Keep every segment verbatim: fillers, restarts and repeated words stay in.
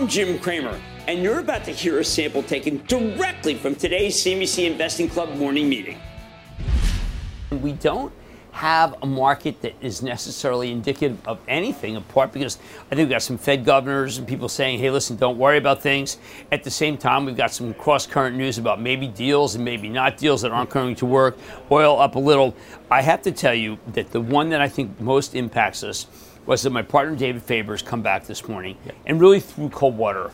I'm Jim Cramer, and you're about to hear a sample taken directly from today's C N B C Investing Club morning meeting. We don't have a market that is necessarily indicative of anything, in part because I think we've got some Fed governors and people saying, hey, listen, don't worry about things. At the same time, we've got some cross-current news about maybe deals and maybe not deals that aren't going to work. Oil up a little. I have to tell you that the one that I think most impacts us was that my partner David Faber has come back this morning yeah. and really threw cold water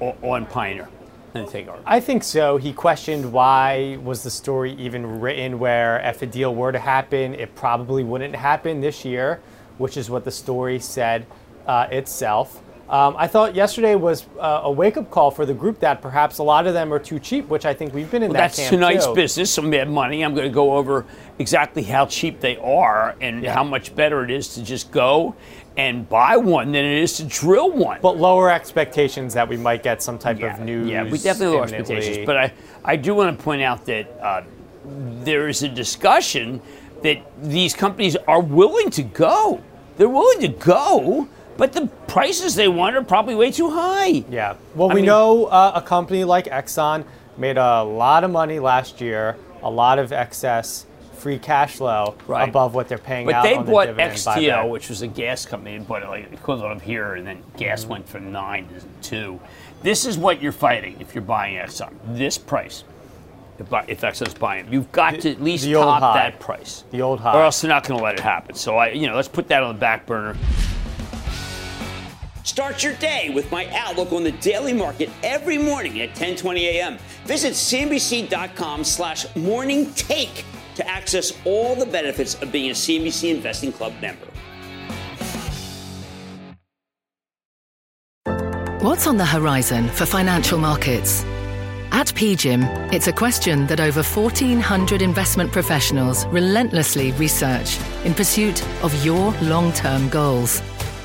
on Pioneer and the takeover. I think so. He questioned why was the story even written, where if a deal were to happen, it probably wouldn't happen this year, which is what the story said uh, itself. Um, I thought yesterday was uh, a wake-up call for the group that perhaps a lot of them are too cheap, which I think we've been in well, that that's camp tonight's too. Business, some mad money. I'm going to go over exactly how cheap they are and yeah. how much better it is to just go and buy one than it is to drill one. But lower expectations that we might get some type yeah. of news. Yeah, we definitely lower expectations. But I, I do want to point out that uh, there is a discussion that these companies are willing to go. They're willing to go. But the prices they want are probably way too high. Yeah. Well, we I mean, know uh, a company like Exxon made a lot of money last year, a lot of excess free cash flow right. above what they're paying but out on the dividend. But they bought X T O, buyback. Which was a gas company, and bought it like equivalent of here, and then gas mm-hmm. went from nine to two. This is what you're fighting if you're buying Exxon. This price, if Exxon's buying it, you've got the, to at least top high. that price. The old high. Or else they're not going to let it happen. So I, you know, let's put that on the back burner. Start your day with my outlook on the daily market every morning at ten twenty a.m. Visit cnbc.com slash morning take to access all the benefits of being a C N B C Investing Club member. What's on the horizon for financial markets? At P G I M, it's a question that over fourteen hundred investment professionals relentlessly research in pursuit of your long-term goals.